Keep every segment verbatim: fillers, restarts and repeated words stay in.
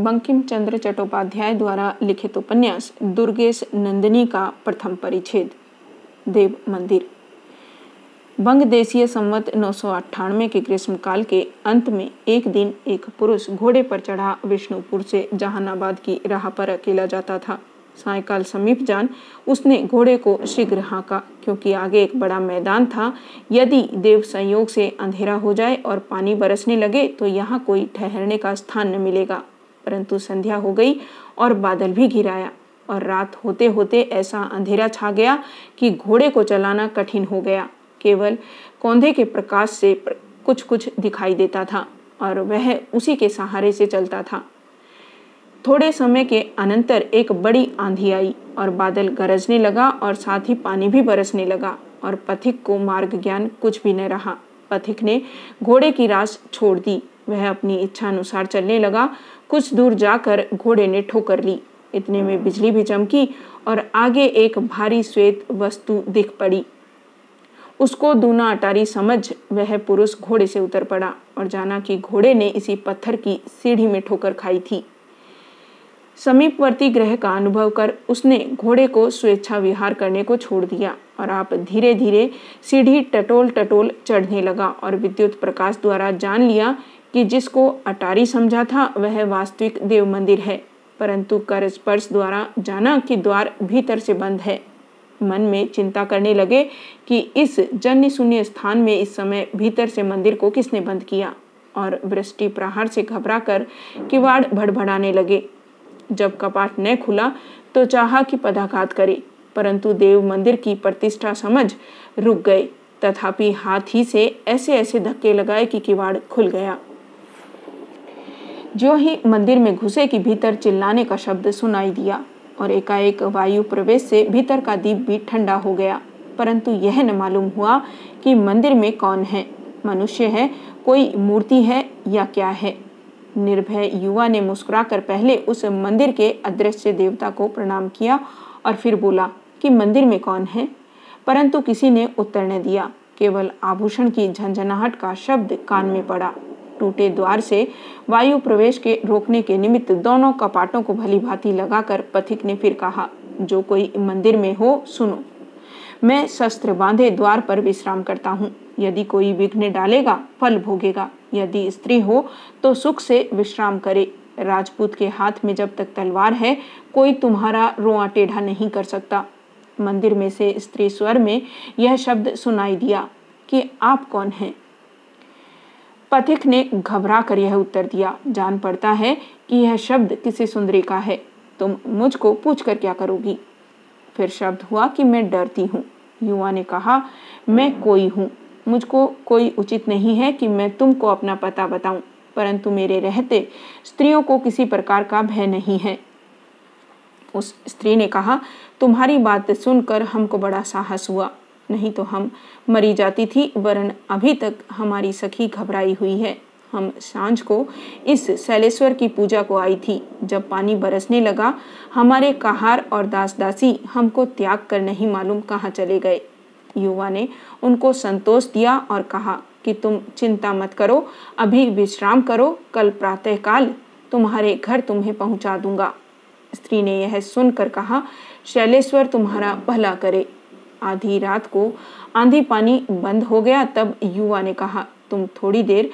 बंकिम चंद्र चट्टोपाध्याय द्वारा लिखित उपन्यास दुर्गेश नंदिनी का प्रथम परिच्छेद। देव मंदिर। बंगदेशीय संवत नौ सौ अट्ठानवे के ग्रीष्मकाल के अंत में एक दिन एक पुरुष घोड़े पर चढ़ा विष्णुपुर से जहानाबाद की राह पर अकेला जाता था। सायकाल समीप जान उसने घोड़े को शीघ्र हाँका, क्योंकि आगे एक बड़ा मैदान था। यदि देव संयोग से अंधेरा हो जाए और पानी बरसने लगे तो यहाँ कोई ठहरने का स्थान न मिलेगा। परंतु संध्या हो गई और बादल भी घिराया और रात होते होते ऐसा अंधेरा छा गया कि घोड़े को चलाना कठिन हो गया। केवल कौंधे के प्रकाश से कुछ कुछ दिखाई देता था और वह उसी के सहारे से चलता था। थोड़े समय के अनंतर एक बड़ी आंधी आई और बादल गरजने लगा और साथ ही पानी भी बरसने लगा और पथिक को मार्ग ज्ञान कुछ भी न रहा। पथिक ने घोड़े की रास छोड़ दी, वह अपनी इच्छा अनुसार चलने लगा। कुछ दूर जाकर घोड़े ने ठोकर ली। इतने में बिजली भी चमकी और आगे एक भारी श्वेत वस्तु दिख पड़ी। उसको दूना अटारी समझ वह पुरुष घोड़े से उतर पड़ा और जाना कि घोड़े ने इसी पत्थर की सीढ़ी में ठोकर खाई थी। समीपवर्ती ग्रह का अनुभव कर उसने घोड़े को स्वेच्छा विहार करने को छोड़ दिया और आप धीरे धीरे सीढ़ी टटोल टटोल चढ़ने लगा और विद्युत प्रकाश द्वारा जान लिया कि जिसको अटारी समझा था वह वास्तविक देव मंदिर है, परंतु कर स्पर्श द्वारा जाना कि द्वार भीतर से बंद है। मन में चिंता करने लगे कि इस जन्य शून्य स्थान में इस समय भीतर से मंदिर को किसने बंद किया, और वृष्टि प्रहार से घबरा कर किवाड़ भड़भड़ाने लगे। जब कपाट न खुला तो चाहा कि पदाघात करे, परंतु देव मंदिर की प्रतिष्ठा समझ रुक गए। तथापि हाथ ही से ऐसे ऐसे धक्के लगाए कि किवाड़ खुल गया। जो ही मंदिर में घुसे कि भीतर चिल्लाने का शब्द सुनाई दिया और एकाएक वायु प्रवेश से भीतर का दीप भी ठंडा हो गया, परंतु यह न मालूम हुआ कि मंदिर में कौन है, मनुष्य है, कोई मूर्ति है या क्या है। निर्भय युवा ने मुस्कुराकर पहले उस मंदिर के अदृश्य देवता को प्रणाम किया और फिर बोला कि मंदिर में कौन है, परंतु किसी ने उत्तर न दिया। केवल आभूषण की झंझनाहट का शब्द कान में पड़ा। टूटे द्वार से वायु प्रवेश के रोकने के निमित्त दोनों कपाटों को भली भांति लगाकर पथिक ने फिर कहा, जो कोई मंदिर में हो सुनो, मैं शस्त्र बांधे द्वार पर विश्राम करता हूँ। यदि कोई विघ्न डालेगा फल भोगेगा। यदि स्त्री हो तो सुख से विश्राम करे। राजपूत के हाथ में जब तक तलवार है कोई तुम्हारा रोआ टेढ़ा नहीं कर सकता। मंदिर में से स्त्री स्वर में यह शब्द सुनाई दिया कि आप कौन हैं? पथिक ने घबरा कर यह उत्तर दिया, जान पड़ता है कि यह शब्द किसी सुंदरी का है, तुम मुझको पूछ कर क्या करोगी? फिर शब्द हुआ कि मैं डरती हूँ। युवा ने कहा, मैं कोई हूँ, मुझको कोई उचित नहीं है कि मैं तुमको अपना पता बताऊं, परंतु मेरे रहते स्त्रियों को किसी प्रकार का भय नहीं है। उस स्त्री ने कहा, तुम्हारी बात सुनकर हमको बड़ा साहस हुआ, नहीं तो हम मरी जाती थी, वरन अभी तक हमारी सखी घबराई हुई है। हम सांझ को इस शैलेश्वर की पूजा को आई थी। जब पानी बरसने लगा हमारे कहार और दास दासी हमको त्याग कर नहीं मालूम कहाँ चले गए। युवा ने उनको संतोष दिया और कहा कि तुम चिंता मत करो, अभी विश्राम करो, कल प्रातःकाल तुम्हारे घर तुम्हें पहुंचा दूंगा। स्त्री ने यह सुनकर कहा, शैलेश्वर तुम्हारा भला करे। आधी रात को आंधी पानी बंद हो गया। तब युवा ने कहा, तुम थोड़ी देर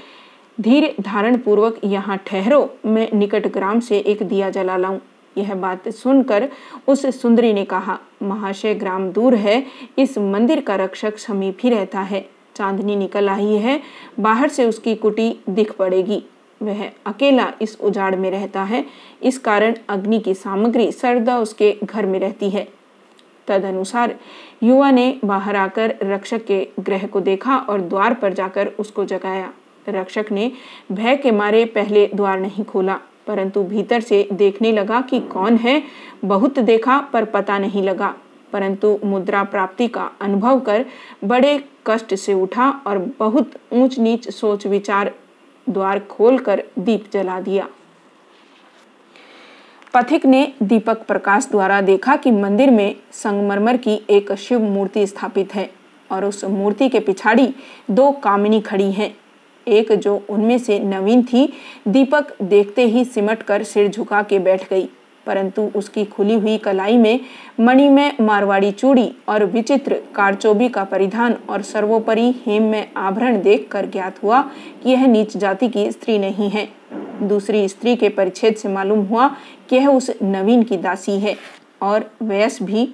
धीर धारण पूर्वक यहाँ ठहरो, मैं निकट ग्राम से एक दिया जला लाऊं। यह बात सुनकर उस सुंदरी ने कहा, महाशय ग्राम दूर है, इस मंदिर का रक्षक समीप ही रहता है। चांदनी निकल आई है, बाहर से उसकी कुटी दिख पड़ेगी। वह अकेला इस उजाड़ में रहता है, इस कारण अग्नि की सामग्री सर्दा उसके घर में रहती है। तदनुसार युवा ने बाहर आकर रक्षक के गृह को देखा और द्वार पर जाकर उसको जगाया। रक्षक ने भय के मारे पहले द्वार नहीं खोला, परंतु भीतर से देखने लगा कि कौन है। बहुत देखा पर पता नहीं लगा, परंतु मुद्रा प्राप्ति का अनुभव कर बड़े कष्ट से उठा और बहुत ऊंच नीच सोच विचार द्वार खोलकर दीप जला दिया। पथिक ने दीपक प्रकाश द्वारा देखा कि मंदिर में संगमरमर की एक शिव मूर्ति स्थापित है और उस मूर्ति के पिछाड़ी दो कामिनी खड़ी हैं। एक जो उनमें से नवीन थी, दीपक देखते ही सिमट कर सिर झुका के बैठ गई, परंतु उसकी खुली हुई कलाई में मणि में मारवाड़ी चूड़ी और विचित्र कारचोबी का परिधान और सर्वोपरि हेम में आभरण देखकर ज्ञात हुआ कि यह नीच जाति की स्त्री नहीं है। दूसरी स्त्री के परिच्छेद से मालूम हुआ कि यह उस नवीन की दासी है और वयस भी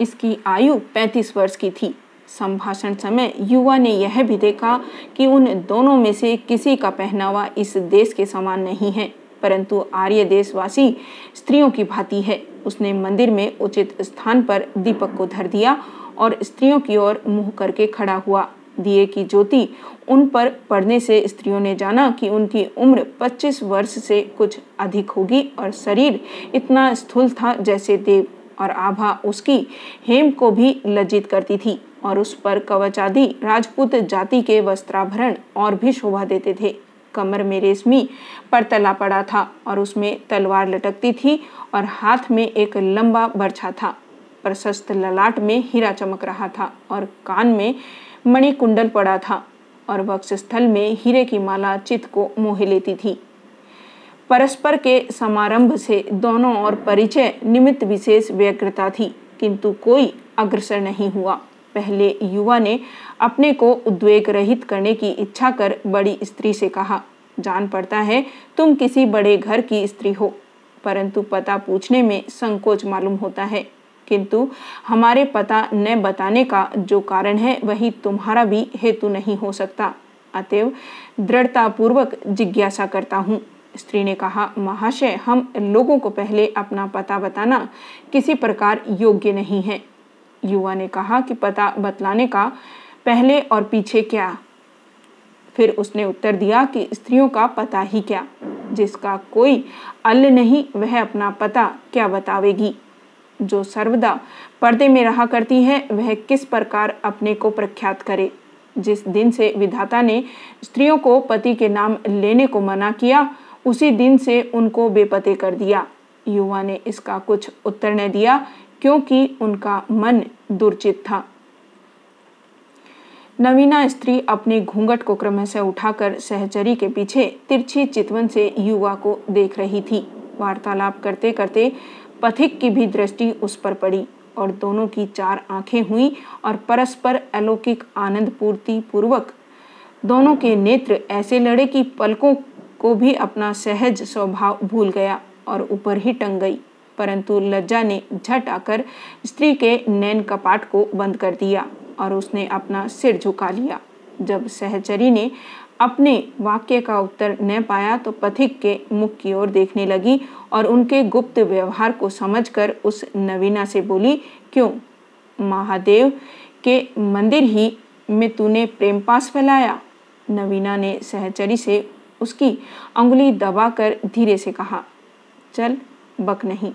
इसकी आयु पैंतीस वर्ष की थी। संभाषण समय युवा ने यह भी देखा कि उन दोनों में से किसी का पहनावा इस देश के समान नहीं है, परंतु आर्य देशवासी स्त्रियों की भांति है। उसने मंदिर में उचित स्थान पर दीपक को धर दिया और स्त्रियों की ओर मुंह करके खड़ा हुआ। दिए की ज्योति उन पर पड़ने से स्त्रियों ने जाना कि उनकी उम्र पच्चीस वर्ष से कुछ अधिक होगी और शरीर इतना स्थूल था जैसे देव, और आभा उसकी हेम को भी लज्जित करती थी और उस पर कवच आदि राजपूत जाति के वस्त्राभरण और भी शोभा देते थे। कमर में रेशमी पर तला पड़ा था और उसमें तलवार लटकती थी और हाथ में एक लंबा बर्छा था। प्रशस्त ललाट में हीरा चमक रहा था और कान में मणि कुंडल पड़ा था और वक्षस्थल में हीरे की माला चित्त को मोह लेती थी। परस्पर के समारंभ से दोनों और परिचय निमित्त विशेष व्यग्रता थी, किंतु कोई अग्रसर नहीं हुआ। पहले युवा ने अपने को उद्वेग रहित करने की इच्छा कर बड़ी स्त्री से कहा, जान पड़ता है तुम किसी बड़े घर की स्त्री हो, परंतु पता पूछने में संकोच मालूम होता है, किंतु हमारे पता न बताने का जो कारण है वही तुम्हारा भी हेतु नहीं हो सकता, अतएव दृढ़तापूर्वक जिज्ञासा करता हूँ। स्त्री ने कहा, महाशय हम लोगों को पहले अपना पता बताना किसी प्रकार योग्य नहीं है। युवा ने कहा कि पता बतलाने का पहले और पीछे क्या? फिर उसने उत्तर दिया कि स्त्रियों का पता ही क्या, जिसका कोई अल्ल नहीं वह अपना पता क्या बतावेगी। जो सर्वदा पर्दे में रहा करती है वह किस प्रकार अपने को प्रख्यात करे। जिस दिन से विधाता ने स्त्रियों को पति के नाम लेने को मना किया उसी दिन से उनको बेपते कर दिया। युवा ने इसका कुछ उत्तर न दिया क्योंकि उनका मन दुर्चित था। नवीना स्त्री अपने घूंघट को क्रमशः उठाकर सहचरी के पीछे तिरछी चितवन से युवा को देख रही थी। वार्तालाप करते करते पथिक की भी दृष्टि उस पर पड़ी और दोनों की चार आंखें हुई और परस्पर अलौकिक आनंद पूर्ति पूर्वक दोनों के नेत्र ऐसे लड़े कि पलकों को भी अपना सहज स्वभाव भूल गया और ऊपर ही टंग गई, परंतु लज्जा ने झट आकर स्त्री के नैन कपाट को बंद कर दिया और उसने अपना सिर झुका लिया। जब सहचरी ने अपने वाक्य का उत्तर न पाया तो पथिक के मुख की ओर देखने लगी और उनके गुप्त व्यवहार को समझकर उस नवीना से बोली, क्यों महादेव के मंदिर ही में तूने प्रेम पास फैलाया? नवीना ने सहचरी से उसकी अंगुली दबाकर धीरे से कहा, चल बक नहीं।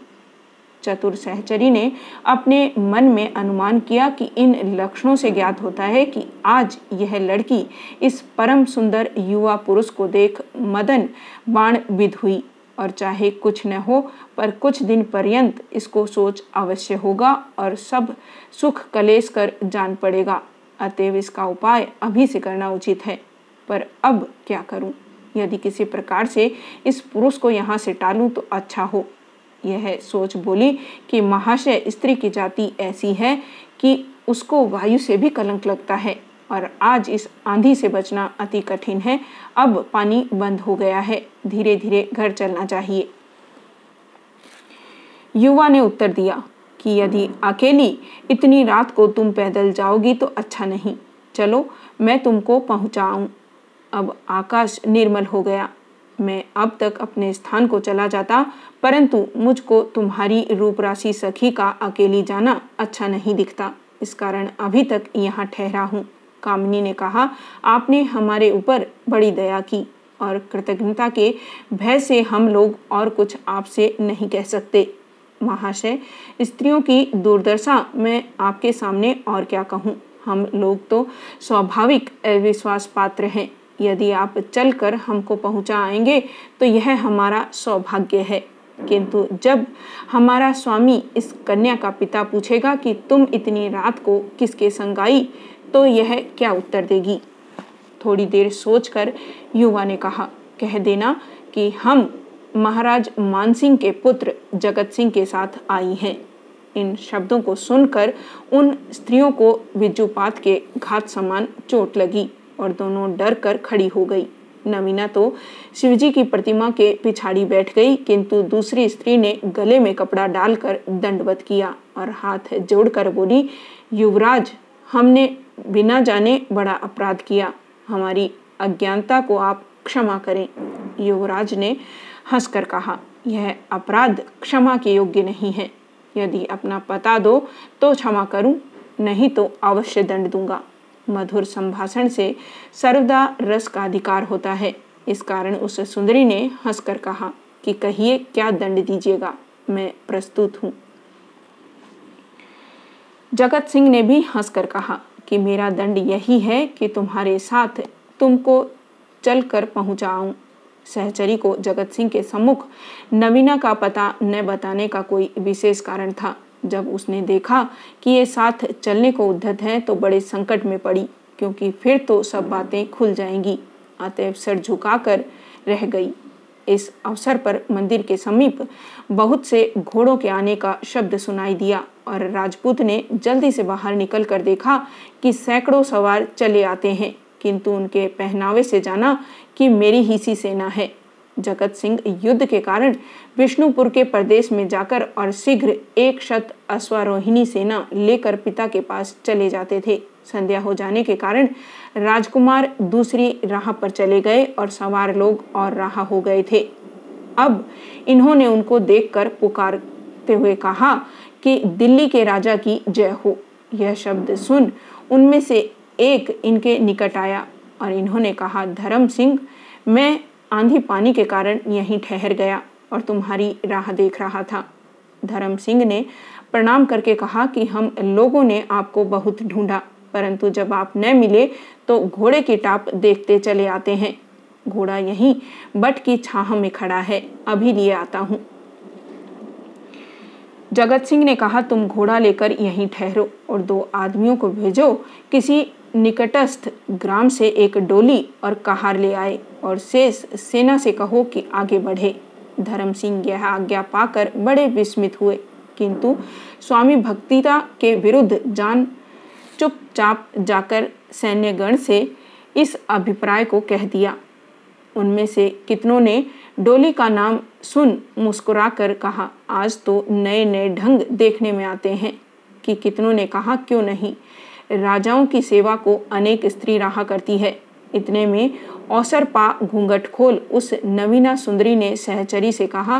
चतुर सहचरी ने अपने मन में अनुमान किया कि इन लक्षणों से ज्ञात होता है कि आज यह लड़की इस परम सुंदर युवा पुरुष को देख मदन बाण विद हुई और चाहे कुछ न हो पर कुछ दिन पर्यंत इसको सोच अवश्य होगा और सब सुख कलेश कर जान पड़ेगा, अतएव इसका उपाय अभी से करना उचित है। पर अब क्या करूं? यदि किसी प्रकार से इस पुरुष को यहाँ से टालूं तो अच्छा हो। यह सोच बोली कि महाशय स्त्री की जाति ऐसी है कि उसको वायु से भी कलंक लगता है और आज इस आंधी से बचना अति कठिन है। अब पानी बंद हो गया है, धीरे धीरे घर चलना चाहिए। युवा ने उत्तर दिया कि यदि अकेली इतनी रात को तुम पैदल जाओगी तो अच्छा नहीं, चलो मैं तुमको पहुंचाऊं। अब आकाश निर्मल हो गया, मैं अब तक अपने स्थान को चला जाता, परंतु मुझको तुम्हारी रूपराशि सखी का अकेली जाना अच्छा नहीं दिखता, इस कारण अभी तक यहाँ ठहरा हूँ। कामिनी ने कहा, आपने हमारे ऊपर बड़ी दया की और कृतज्ञता के भय से हम लोग और कुछ आपसे नहीं कह सकते। महाशय स्त्रियों की दुर्दशा मैं आपके सामने और क्या कहूँ, हम लोग तो स्वाभाविक अविश्वास पात्र हैं। यदि आप चलकर हमको पहुंचा आएंगे तो यह हमारा सौभाग्य है, किंतु जब हमारा स्वामी इस कन्या का पिता पूछेगा कि तुम इतनी रात को किसके संग आई तो यह क्या उत्तर देगी? थोड़ी देर सोचकर युवा ने कहा, कह देना कि हम महाराज मान सिंह के पुत्र जगत सिंह के साथ आई हैं। इन शब्दों को सुनकर उन स्त्रियों को विजुपात के घात समान चोट लगी और दोनों डर कर खड़ी हो गई। नमीना तो शिवजी की प्रतिमा के पिछाड़ी बैठ गई, किंतु दूसरी स्त्री ने गले में कपड़ा डालकर दंडवत किया और हाथ जोड़कर बोली, युवराज, हमने बिना जाने बड़ा अपराध किया, हमारी अज्ञानता को आप क्षमा करें। युवराज ने हंसकर कहा, यह अपराध क्षमा के योग्य नहीं है। यदि अपना पता दो तो क्षमा करूं, नहीं तो अवश्य दंड दूंगा। मधुर संभाषण से सर्वदा रस का अधिकार होता है। इस कारण उस सुंदरी ने हंसकर कहा कि कहिए क्या दंड दीजिएगा, मैं प्रस्तुत हूँ। जगत सिंह ने भी हंसकर कहा कि मेरा दंड यही है कि तुम्हारे साथ तुमको चलकर पहुंचाऊं। सहचरी को जगत सिंह के सम्मुख नवीना का पता न बताने का कोई विशेष कारण था। जब उसने देखा कि ये साथ चलने को उद्धत है तो बड़े संकट में पड़ी, क्योंकि फिर तो सब बातें खुल जाएंगी। अतएव सर झुकाकर रह गई। इस अवसर पर मंदिर के समीप बहुत से घोड़ों के आने का शब्द सुनाई दिया और राजपूत ने जल्दी से बाहर निकल कर देखा कि सैकड़ों सवार चले आते हैं, किंतु उनके पहनावे से जाना कि मेरी ही सी सेना है। जगत सिंह युद्ध के कारण विष्णुपुर के प्रदेश में जाकर और शीघ्र एक शत अश्वारोहिणी सेना लेकर पिता के पास चले जाते थे। संध्या हो जाने के कारण राजकुमार दूसरी राह पर चले गए और सवार लोग और राह हो गए थे। अब इन्होंने उनको देखकर पुकारते हुए कहा कि दिल्ली के राजा की जय हो। यह शब्द सुन उनमें से एक इनके निकट आया और इन्होंने कहा, धर्म सिंह, मैं आंधी पानी के कारण यहीं ठहर गया और तुम्हारी राह देख रहा था। धर्म सिंह ने प्रणाम करके कहा कि हम लोगों ने आपको बहुत ढूंढा, परंतु जब आप न मिले तो घोड़े की टाप देखते चले आते हैं। घोड़ा यहीं बट की छाह में खड़ा है, अभी लिए आता हूं। जगत सिंह ने कहा, तुम घोड़ा लेकर यहीं ठहरो और दो आदमियों को भेजो, किसी निकटस्थ ग्राम से एक डोली और कहार ले आए और शेष सेना से कहो कि आगे बढ़े। धर्म सिंह यह आज्ञा पाकर बड़े विस्मित हुए, किंतु स्वामी भक्तिता के विरुद्ध जान चुपचाप जाकर सैन्यगण से इस अभिप्राय को कह दिया। उनमें से कितनों ने डोली का नाम सुन मुस्कुरा कर कहा, आज तो नए नए ढंग देखने में आते हैं। कि कितनों ने कहा, क्यों नहीं, राजाओं की सेवा को अनेक स्त्री राह करती है। इतने में अवसर पा घूंघटखोल उस नवीना सुंदरी ने सहचरी से कहा,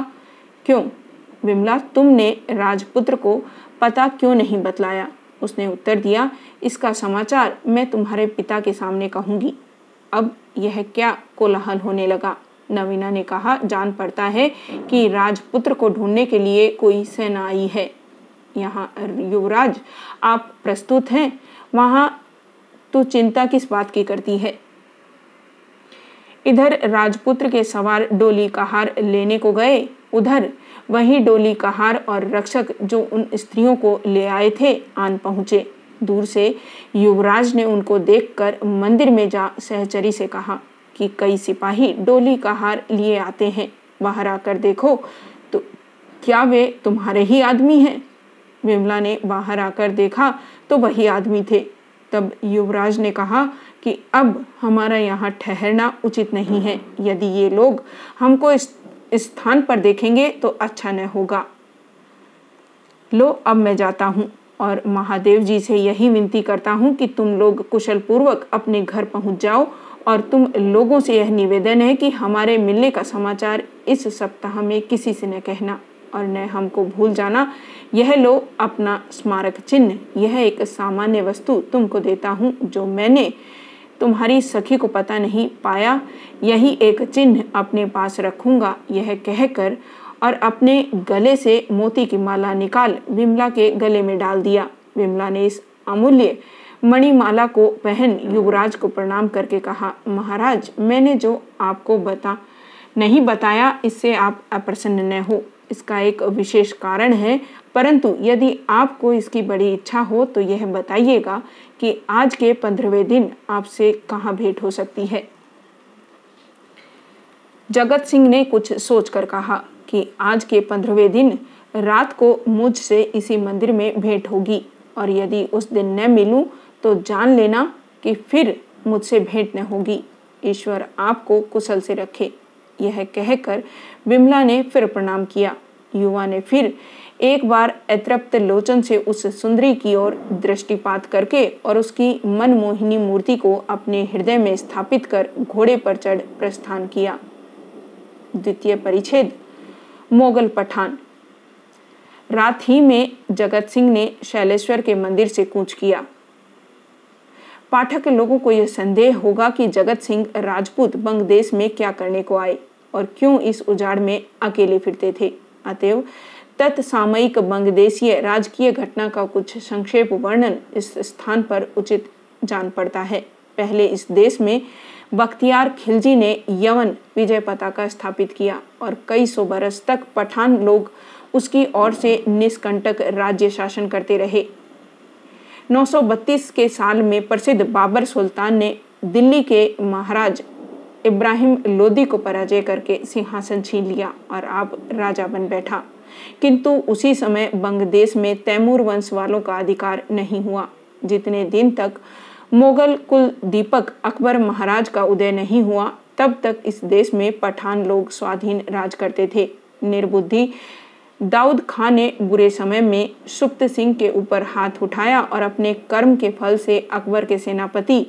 क्यों विमला, तुमने राजपुत्र को पता क्यों नहीं बतलाया? उसने उत्तर दिया, इसका समाचार मैं तुम्हारे पिता के सामने कहूंगी। अब यह क्या कोलाहल होने लगा। नवीना ने कहा, जान पड़ता है कि राजपुत्र को ढूंढने के लिए कोई सेना आई है। यहाँ युवराज आप प्रस्तुत हैं, वहां तो चिंता किस बात की करती है। इधर राजपुत्र के सवार डोली कहार लेने को गए, उधर वही डोली कहार और रक्षक जो उन स्त्रियों को ले आए थे आन पहुंचे। दूर से युवराज ने उनको देखकर मंदिर में जा सहचरी से कहा कि कई सिपाही डोली कहार लिए आते हैं, बाहर आकर देखो तो क्या वे तुम्हारे ही आदमी हैं। विमला ने बाहर आकर देखा तो वही आदमी थे। तब युवराज ने कहा कि अब हमारा यहाँ ठहरना उचित नहीं है, यदि ये लोग हमको इस स्थान पर देखेंगे तो अच्छा न होगा। लो अब मैं जाता हूँ और महादेव जी से यही विनती करता हूँ कि तुम लोग कुशल पूर्वक अपने घर पहुँच जाओ और तुम लोगों से यह निवेदन है कि हमारे मिलने का समाचार इस सप्ताह में किसी से न कहना और न हमको भूल जाना। यह लो अपना स्मारक चिन्ह, यह एक सामान्य वस्तु तुमको देता हूँ जो मैंने तुम्हारी सखी को पता नहीं पाया, यही एक चिन्ह अपने पास रखूंगा। यह कहकर और अपने गले से मोती की माला निकाल विमला के गले में डाल दिया। विमला ने इस अमूल्य मणिमाला को पहन युवराज को प्रणाम करके कहा, महाराज, मैंने जो आपको बता नहीं बताया इससे आप अप्रसन्न न हो, इसका एक विशेष कारण है, परंतु यदि आपको इसकी बड़ी इच्छा हो तो यह बताइएगा कि आज के पंद्रहवें दिन आपसे कहाँ भेंट हो सकती है। जगत सिंह ने कुछ सोचकर कहा कि आज के पंद्रहवें दिन रात को मुझसे इसी मंदिर में भेंट होगी, और यदि उस दिन न मिलूं तो जान लेना कि फिर मुझसे भेंट न होगी। ईश्वर आपको कुशल से रखे। यह कहकर विमला ने फिर प्रणाम किया। युवा ने फिर एक बार अतृप्त लोचन से उस सुंदरी की ओर दृष्टिपात करके और उसकी मनमोहिनी मूर्ति को अपने हृदय में स्थापित कर घोड़े पर चढ़ प्रस्थान किया। द्वितीय परिच्छेद, मोगल पठान। रात ही में जगत सिंह ने शैलेश्वर के मंदिर से कूच किया। पाठक लोगों को यह संदेह होगा कि जगत सिंह राजपूत बंग देश में क्या करने को आए और क्यों इस उजाड़ में अकेले फिरते थे। अतएव तत्सामयिक बंगदेशीय राजकीय घटना का कुछ संक्षेप वर्णन इस स्थान पर उचित जान पड़ता है। पहले इस देश में बख्तियार खिलजी ने यवन विजय पताका स्थापित किया और कई सौ बरस तक पठान लोग उसकी ओर से निष्कंटक राज्य शासन करते रहे। नौ सौ बत्तीस के साल में प्रसिद्ध बाबर सुल्तान ने दिल्ली के महाराज इब्राहिम लोदी को पराजय करके सिंहासन छीन लिया और आप राजा बन बैठा, किंतु उसी समय बंगदेश में तैमूर वंश वालों का अधिकार नहीं हुआ। जितने दिन तक मोगल कुल दीपक अकबर महाराज का उदय नहीं हुआ तब तक इस देश में पठान लोग स्वाधीन राज करते थे। निर्बुद्धि दाऊद खां ने बुरे समय में सुप्त सिंह के ऊपर हाथ उठाया और अपने कर्म के फल से अकबर के सेनापति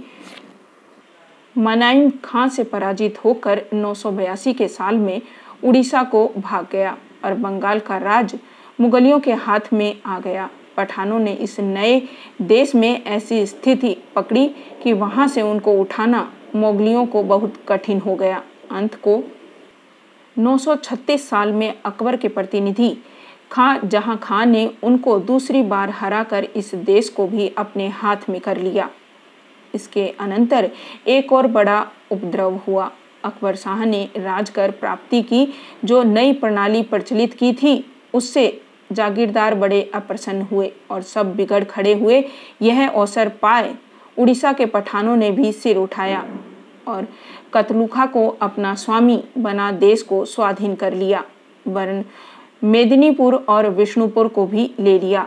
मनाय खां से पराजित होकर नौ सौ बयासी के साल में उड़ीसा को भाग गया और बंगाल का राज मुगलियों के हाथ में आ गया। पठानों ने इस नए देश में ऐसी स्थिति पकड़ी कि वहां से उनको उठाना मुगलियों को बहुत कठिन हो गया। अंत को नौ सौ छत्तीस साल में अकबर के प्रतिनिधि खां जहा खां ने उनको दूसरी बार हराकर इस देश को भी अपने हाथ में कर लिया। इसके अनंतर एक और बड़ा उपद्रव हुआ। अकबर शाह ने राजकर प्राप्ति की जो नई प्रणाली प्रचलित की थी उससे जागीरदार बड़े अप्रसन्न हुए और सब बिगड़ खड़े हुए। यह अवसर पाए उड़ीसा के पठानों ने भी सिर उठाया और कतलुखा को अपना स्वामी बना देश को स्वाधीन कर लिया, वरन मेदिनीपुर और विष्णुपुर को भी ले लिया।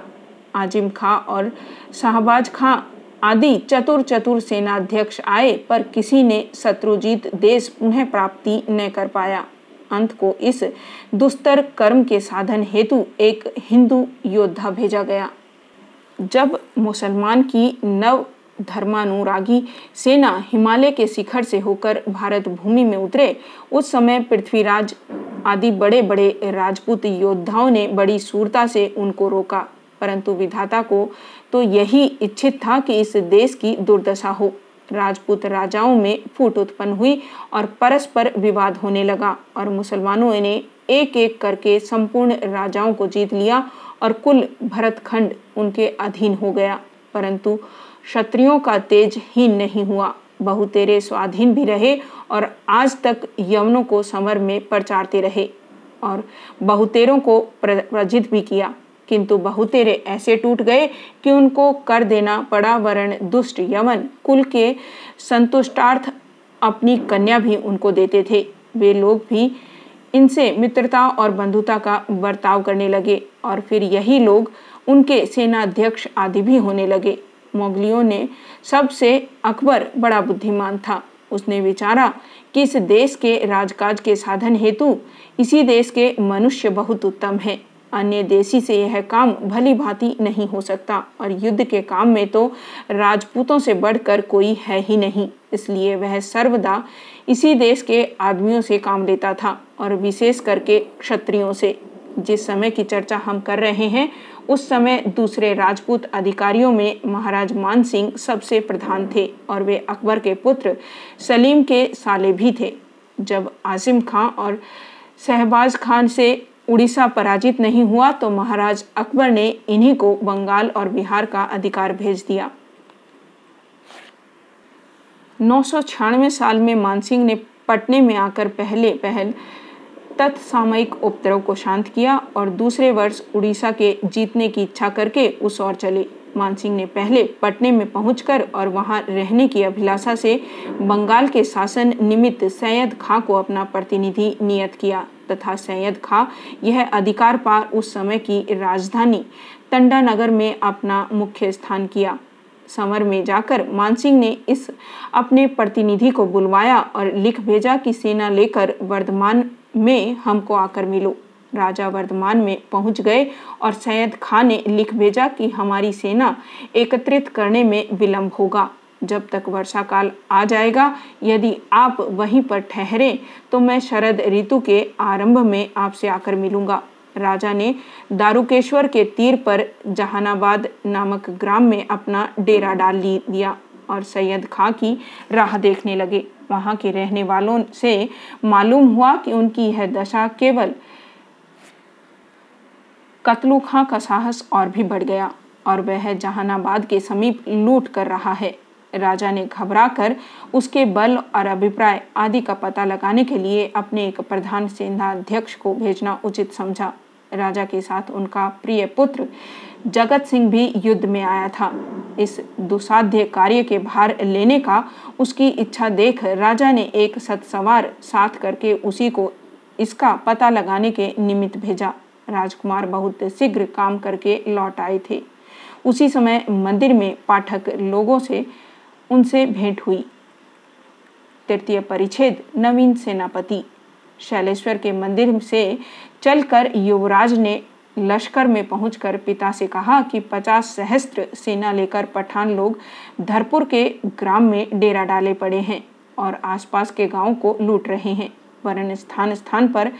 आजिम खां और शाहबाज खां आदि चतुर चतुर सेनाध्यक्ष आए पर किसी ने शत्रुजीत देश पुनः प्राप्ति न कर पाया। अंत को इस दुस्तर कर्म के साधन हेतु एक हिंदू योद्धा भेजा गया। जब मुसलमान की नव धर्मानुरागी सेना हिमालय के शिखर से होकर भारत भूमि में उतरे उस समय पृथ्वीराज आदि बड़े बड़े राजपूत योद्धाओं ने बड़ी शूरता से उनको रोका, परंतु विधाता को तो यही इच्छित था कि इस देश की दुर्दशा हो। राजपूत राजाओं में फूट उत्पन्न हुई और परस्पर विवाद होने लगा और मुसलमानों ने एक एक करके संपूर्ण राजाओं को जीत लिया और कुल भरतखंड उनके अधीन हो गया। परंतु क्षत्रियों का तेज हीन नहीं हुआ, बहुतेरे स्वाधीन भी रहे और आज तक यवनों को समर में परचारते रहे और बहुतेरों को पराजित भी किया, किंतु बहुतेरे ऐसे टूट गए कि उनको कर देना पड़ा, वरण दुष्ट यवन कुल के संतुष्टार्थ अपनी कन्या भी उनको देते थे। वे लोग भी इनसे मित्रता और बंधुता का बर्ताव करने लगे और फिर यही लोग उनके सेनाध्यक्ष आदि भी होने लगे। मुगलियों ने सबसे अकबर बड़ा बुद्धिमान था। उसने विचारा कि इस देश के राजकाज के साधन हेतु इसी देश के मनुष्य बहुत उत्तम है, अन्य देशी से यह काम भली भांति नहीं हो सकता और युद्ध के काम में तो राजपूतों से बढ़कर कोई है ही नहीं। इसलिए वह सर्वदा इसी देश के आदमियों से काम लेता था और विशेष करके क्षत्रियों से। जिस समय की चर्चा हम कर रहे हैं उस समय दूसरे राजपूत अधिकारियों में महाराज मान सिंह सबसे प्रधान थे और वे अकबर के पुत्र सलीम के साले भी थे। जब आजिम खां और शहबाज खान से उड़ीसा पराजित नहीं हुआ तो महाराज अकबर ने इन्हीं को बंगाल और बिहार का अधिकार भेज दिया। नौ सौ छियानवे साल में मान सिंह ने पटने में आकर पहले पहल तत्सामयिक उपद्रव को शांत किया और दूसरे वर्ष उड़ीसा के जीतने की इच्छा करके उस ओर चले। मान सिंह ने पहले पटने में पहुंचकर और वहां रहने की अभिलाषा से बंगाल के शासन निमित्त सैयद खां को अपना प्रतिनिधि नियत किया तथा सैयद खां यह अधिकार पा उस समय की राजधानी टंडानगर में अपना मुख्य स्थान किया। समर में जाकर मान सिंह ने इस अपने प्रतिनिधि को बुलवाया और लिख भेजा कि सेना लेकर वर्धमान में हमको आकर मिलो। राजा वर्धमान में पहुंच गए और सैयद खां ने लिख भेजा कि हमारी सेना एकत्रित करने में विलंब होगा। जब तक वर्षा काल आ जाएगा यदि आप वहीं पर ठहरे तो मैं शरद ऋतु के आरंभ में आपसे आकर मिलूंगा। राजा ने दारुकेश्वर के तीर पर जहानाबाद नामक ग्राम में अपना डेरा डाल दिया और सैयद खां की राह देखने लगे। वहां के रहने वालों से मालूम हुआ कि उनकी यह दशा केवल कतलुखा का साहस और भी बढ़ गया और वह जहानाबाद के समीप लूट कर रहा है। राजा ने घबराकर उसके बल और अभिप्राय आदि का पता लगाने के लिए अपने एक प्रधान सेनाध्यक्ष को भेजना उचित समझा। राजा के साथ उनका प्रिय पुत्र जगत सिंह भी युद्ध में आया था। इस दुसाध्य कार्य के भार लेने का उसकी इच्छा देख राजा ने एक सतसवार साथ करके उसी को इसका पता लगाने के निमित्त भेजा। राजकुमार बहुत शीघ्र काम करके लौट आए थे। उसी समय मंदिर में पाठक लोगों से उनसे भेंट हुई। तृतीय परिच्छेद नवीन सेनापति। शैलेश्वर के मंदिर से चलकर युवराज ने लश्कर में पहुंचकर पिता से कहा कि पचास सहस्त्र सेना लेकर पठान लोग धरपुर के ग्राम में डेरा डाले पड़े हैं और आसपास के गांव को लूट रहे हैं, वरन स्थान स्थान पर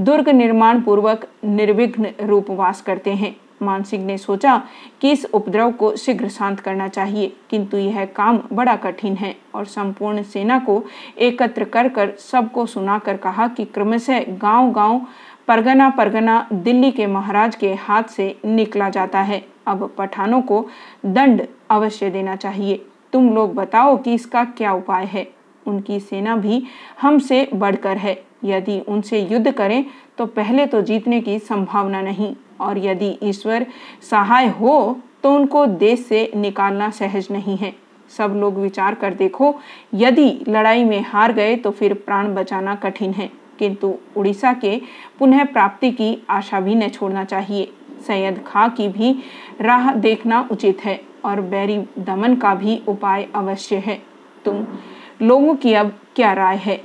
दुर्ग निर्माण पूर्वक निर्विघ्न रूप वास करते हैं। मान सिंह ने सोचा कि इस उपद्रव को शीघ्र शांत करना चाहिए, किंतु यह काम बड़ा कठिन है और संपूर्ण सेना को एकत्र कर कर सबको सुनाकर कहा कि क्रमशः गांव-गांव, परगना परगना दिल्ली के महाराज के हाथ से निकला जाता है। अब पठानों को दंड अवश्य देना चाहिए। तुम लोग बताओ कि इसका क्या उपाय है। उनकी सेना भी हमसे बढ़कर है, यदि उनसे युद्ध करें तो पहले तो जीतने की संभावना नहीं, और यदि ईश्वर सहाय हो तो उनको देश से निकालना सहज नहीं है। सब लोग विचार कर देखो, यदि लड़ाई में हार गए तो फिर प्राण बचाना कठिन है, किंतु उड़ीसा के पुनः प्राप्ति की आशा भी न छोड़ना चाहिए। सैयद खां की भी राह देखना उचित है और बैरी दमन का भी उपाय अवश्य है। तुम लोगों की अब क्या राय है।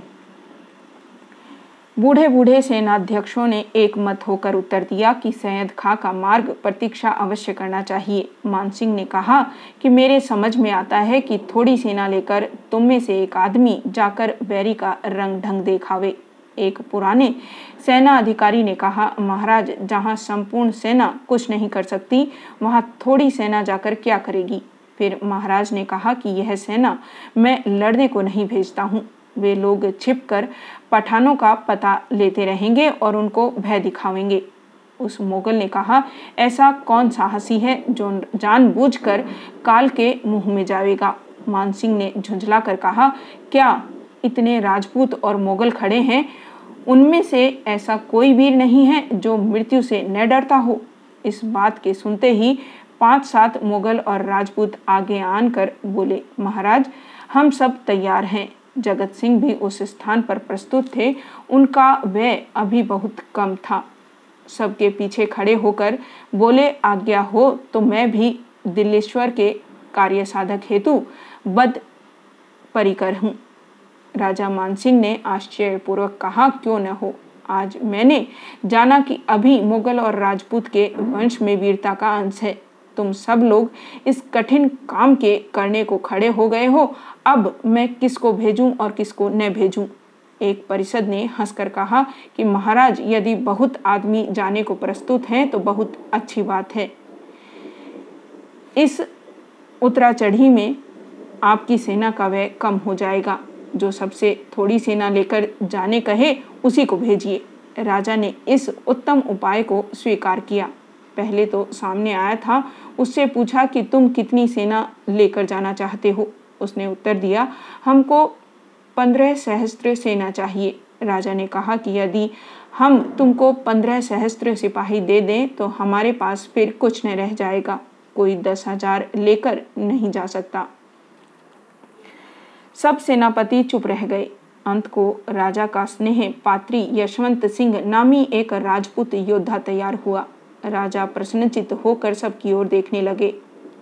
बूढ़े बूढ़े सेनाध्यक्षों ने एक मत होकर उत्तर दिया कि सैयद खां का मार्ग प्रतीक्षा अवश्य करना चाहिए। मान सिंह ने कहा कि मेरे समझ में आता है कि थोड़ी सेना लेकर तुम में से एक आदमी जाकर बैरी का रंग ढंग देखावे। एक पुराने सेना अधिकारी ने कहा, महाराज, जहां संपूर्ण सेना कुछ नहीं कर सकती वहां थोड़ी सेना जाकर क्या करेगी। फिर महाराज ने कहा कि यह सेना मैं लड़ने को नहीं भेजता हूँ। वे लोग छिपकर पठानों का पता लेते रहेंगे और उनको भय दिखावेंगे। उस मुगल ने कहा, ऐसा कौन साहसी है जो जानबूझकर काल के मुंह में जाएगा। मान सिंह ने झुंझला कर कहा, क्या इतने राजपूत और मुगल खड़े हैं, उनमें से ऐसा कोई वीर नहीं है जो मृत्यु से न डरता हो। इस बात के सुनते ही पांच सात मुगल और राजपूत आगे आन कर बोले, महाराज, हम सब तैयार हैं। जगत सिंह भी उस स्थान पर प्रस्तुत थे, उनका व्यय अभी बहुत कम था। सबके पीछे खड़े होकर बोले, आज्ञा हो तो मैं भी दिल्लेश्वर के कार्य साधक हेतु बद परिकर हूँ। राजा मान सिंह ने आश्चर्यपूर्वक कहा, क्यों न हो। आज मैंने जाना कि अभी मुगल और राजपूत के वंश में वीरता का अंश है। तुम सब लोग इस कठिन काम के करने को खड़े हो गए हो, अब मैं किसको भेजूं और किसको न भेजूं। एक परिषद ने हंसकर कहा कि महाराज, यदि बहुत आदमी जाने को प्रस्तुत हैं तो बहुत अच्छी बात है। इस उतराचढ़ी में आपकी सेना का व्यय कम हो जाएगा। जो सबसे थोड़ी सेना लेकर जाने कहे उसी को भेजिए। राजा ने इस उत्तम उपाय को स्वीकार किया। पहले तो सामने आया था, उससे पूछा कि तुम कितनी सेना लेकर जाना चाहते हो। उसने उत्तर दिया, हमको पंद्रह सहस्त्र सेना चाहिए। राजा ने कहा कि यदि हम तुमको पंद्रह सहस्त्र सिपाही दे दें तो हमारे पास फिर कुछ न रह जाएगा, कोई दस हजार लेकर नहीं जा सकता। सब सेनापति चुप रह गए। अंत को राजा का स्नेह पात्री यशवंत सिंह नामी एक राजपूत योद्धा तैयार हुआ। राजा प्रसन्नचित्त होकर सबकी ओर देखने लगे।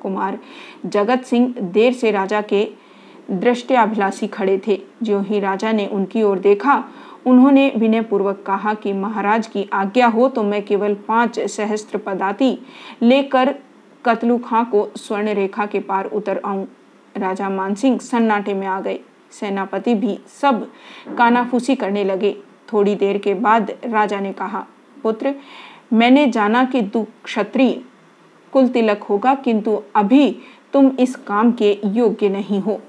कुमार जगत सिंह देर से राजा के दृष्टयाभिलाषी खड़े थे। ज्यों ही राजा ने उनकी ओर देखा, उन्होंने विनयपूर्वक कहा कि महाराज की आज्ञा हो तो मैं केवल पांच सहस्त्र पदाती लेकर कतलुखा को स्वर्ण रेखा के पार उतर आऊं। राजा मान सिंह सन्नाटे में आ गए। सेनापति भी सब कानाफूसी करने लगे। थोड़ी देर के बाद राजा ने कहा, पुत्र, मैंने जाना कि तू क्षत्रिय कुल तिलक होगा, किंतु अभी तुम इस काम के योग्य नहीं हो।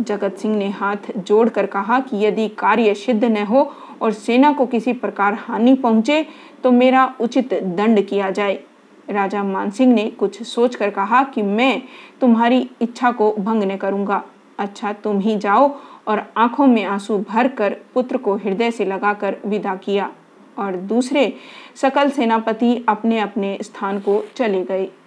जगत सिंह ने हाथ जोड़कर कहा कि यदि कार्य सिद्ध न हो और सेना को किसी प्रकार हानि पहुंचे तो मेरा उचित दंड किया जाए। राजा मान सिंह ने कुछ सोचकर कहा कि मैं तुम्हारी इच्छा को भंग न करूंगा। अच्छा, तुम ही जाओ। और आंखों में आंसू भरकर पुत्र को हृदय से लगाकर विदा किया और दूसरे सकल सेनापति अपने अपने स्थान को चले गए।